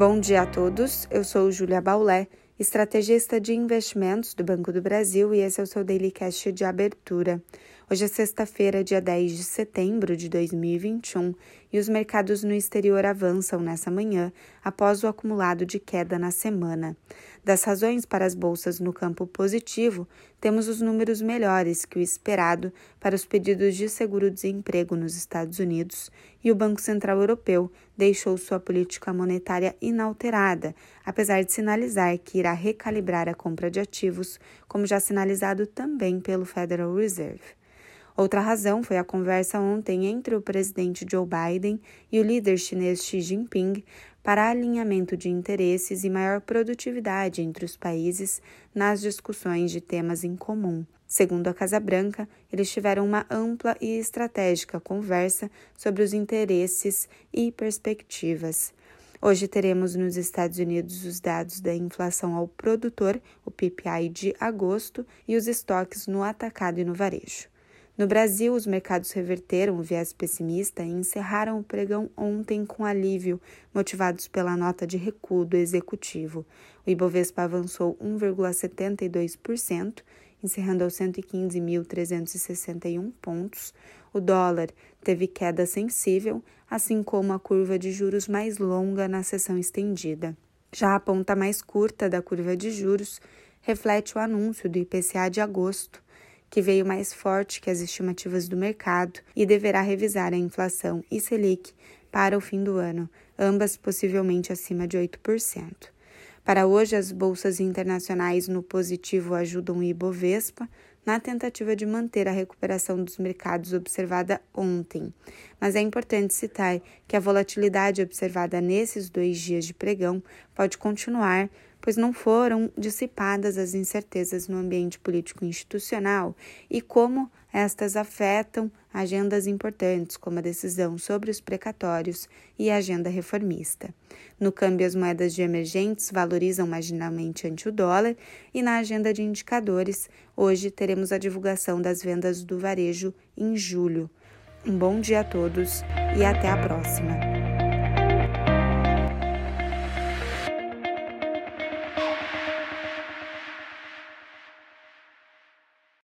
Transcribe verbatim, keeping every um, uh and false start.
Bom dia a todos, eu sou Júlia Baulé, estrategista de investimentos do Banco do Brasil e esse é o seu Daily Cash de abertura. Hoje é sexta-feira, dia dez de setembro de dois mil e vinte e um e os mercados no exterior avançam nessa manhã após o acumulado de queda na semana. Das razões para as bolsas no campo positivo, temos os números melhores que o esperado para os pedidos de seguro-desemprego nos Estados Unidos e o Banco Central Europeu deixou sua política monetária inalterada, apesar de sinalizar que irá recalibrar a compra de ativos, como já sinalizado também pelo Federal Reserve. Outra razão foi a conversa ontem entre o presidente Joe Biden e o líder chinês Xi Jinping para alinhamento de interesses e maior produtividade entre os países nas discussões de temas em comum. Segundo a Casa Branca, eles tiveram uma ampla e estratégica conversa sobre os interesses e perspectivas. Hoje teremos nos Estados Unidos os dados da inflação ao produtor, o P P I de agosto, e os estoques no atacado e no varejo. No Brasil, os mercados reverteram o viés pessimista e encerraram o pregão ontem com alívio, motivados pela nota de recuo do executivo. O Ibovespa avançou um vírgula setenta e dois por cento, encerrando aos cento e quinze mil trezentos e sessenta e um pontos. O dólar teve queda sensível, assim como a curva de juros mais longa na sessão estendida. Já a ponta mais curta da curva de juros reflete o anúncio do I P C A de agosto, que veio mais forte que as estimativas do mercado e deverá revisar a inflação e Selic para o fim do ano, ambas possivelmente acima de oito por cento. Para hoje, as bolsas internacionais no positivo ajudam o Ibovespa na tentativa de manter a recuperação dos mercados observada ontem. Mas é importante citar que a volatilidade observada nesses dois dias de pregão pode continuar, pois não foram dissipadas as incertezas no ambiente político-institucional e como estas afetam agendas importantes, como a decisão sobre os precatórios e a agenda reformista. No câmbio, as moedas de emergentes valorizam marginalmente ante o dólar e na agenda de indicadores, hoje teremos a divulgação das vendas do varejo em julho. Um bom dia a todos e até a próxima!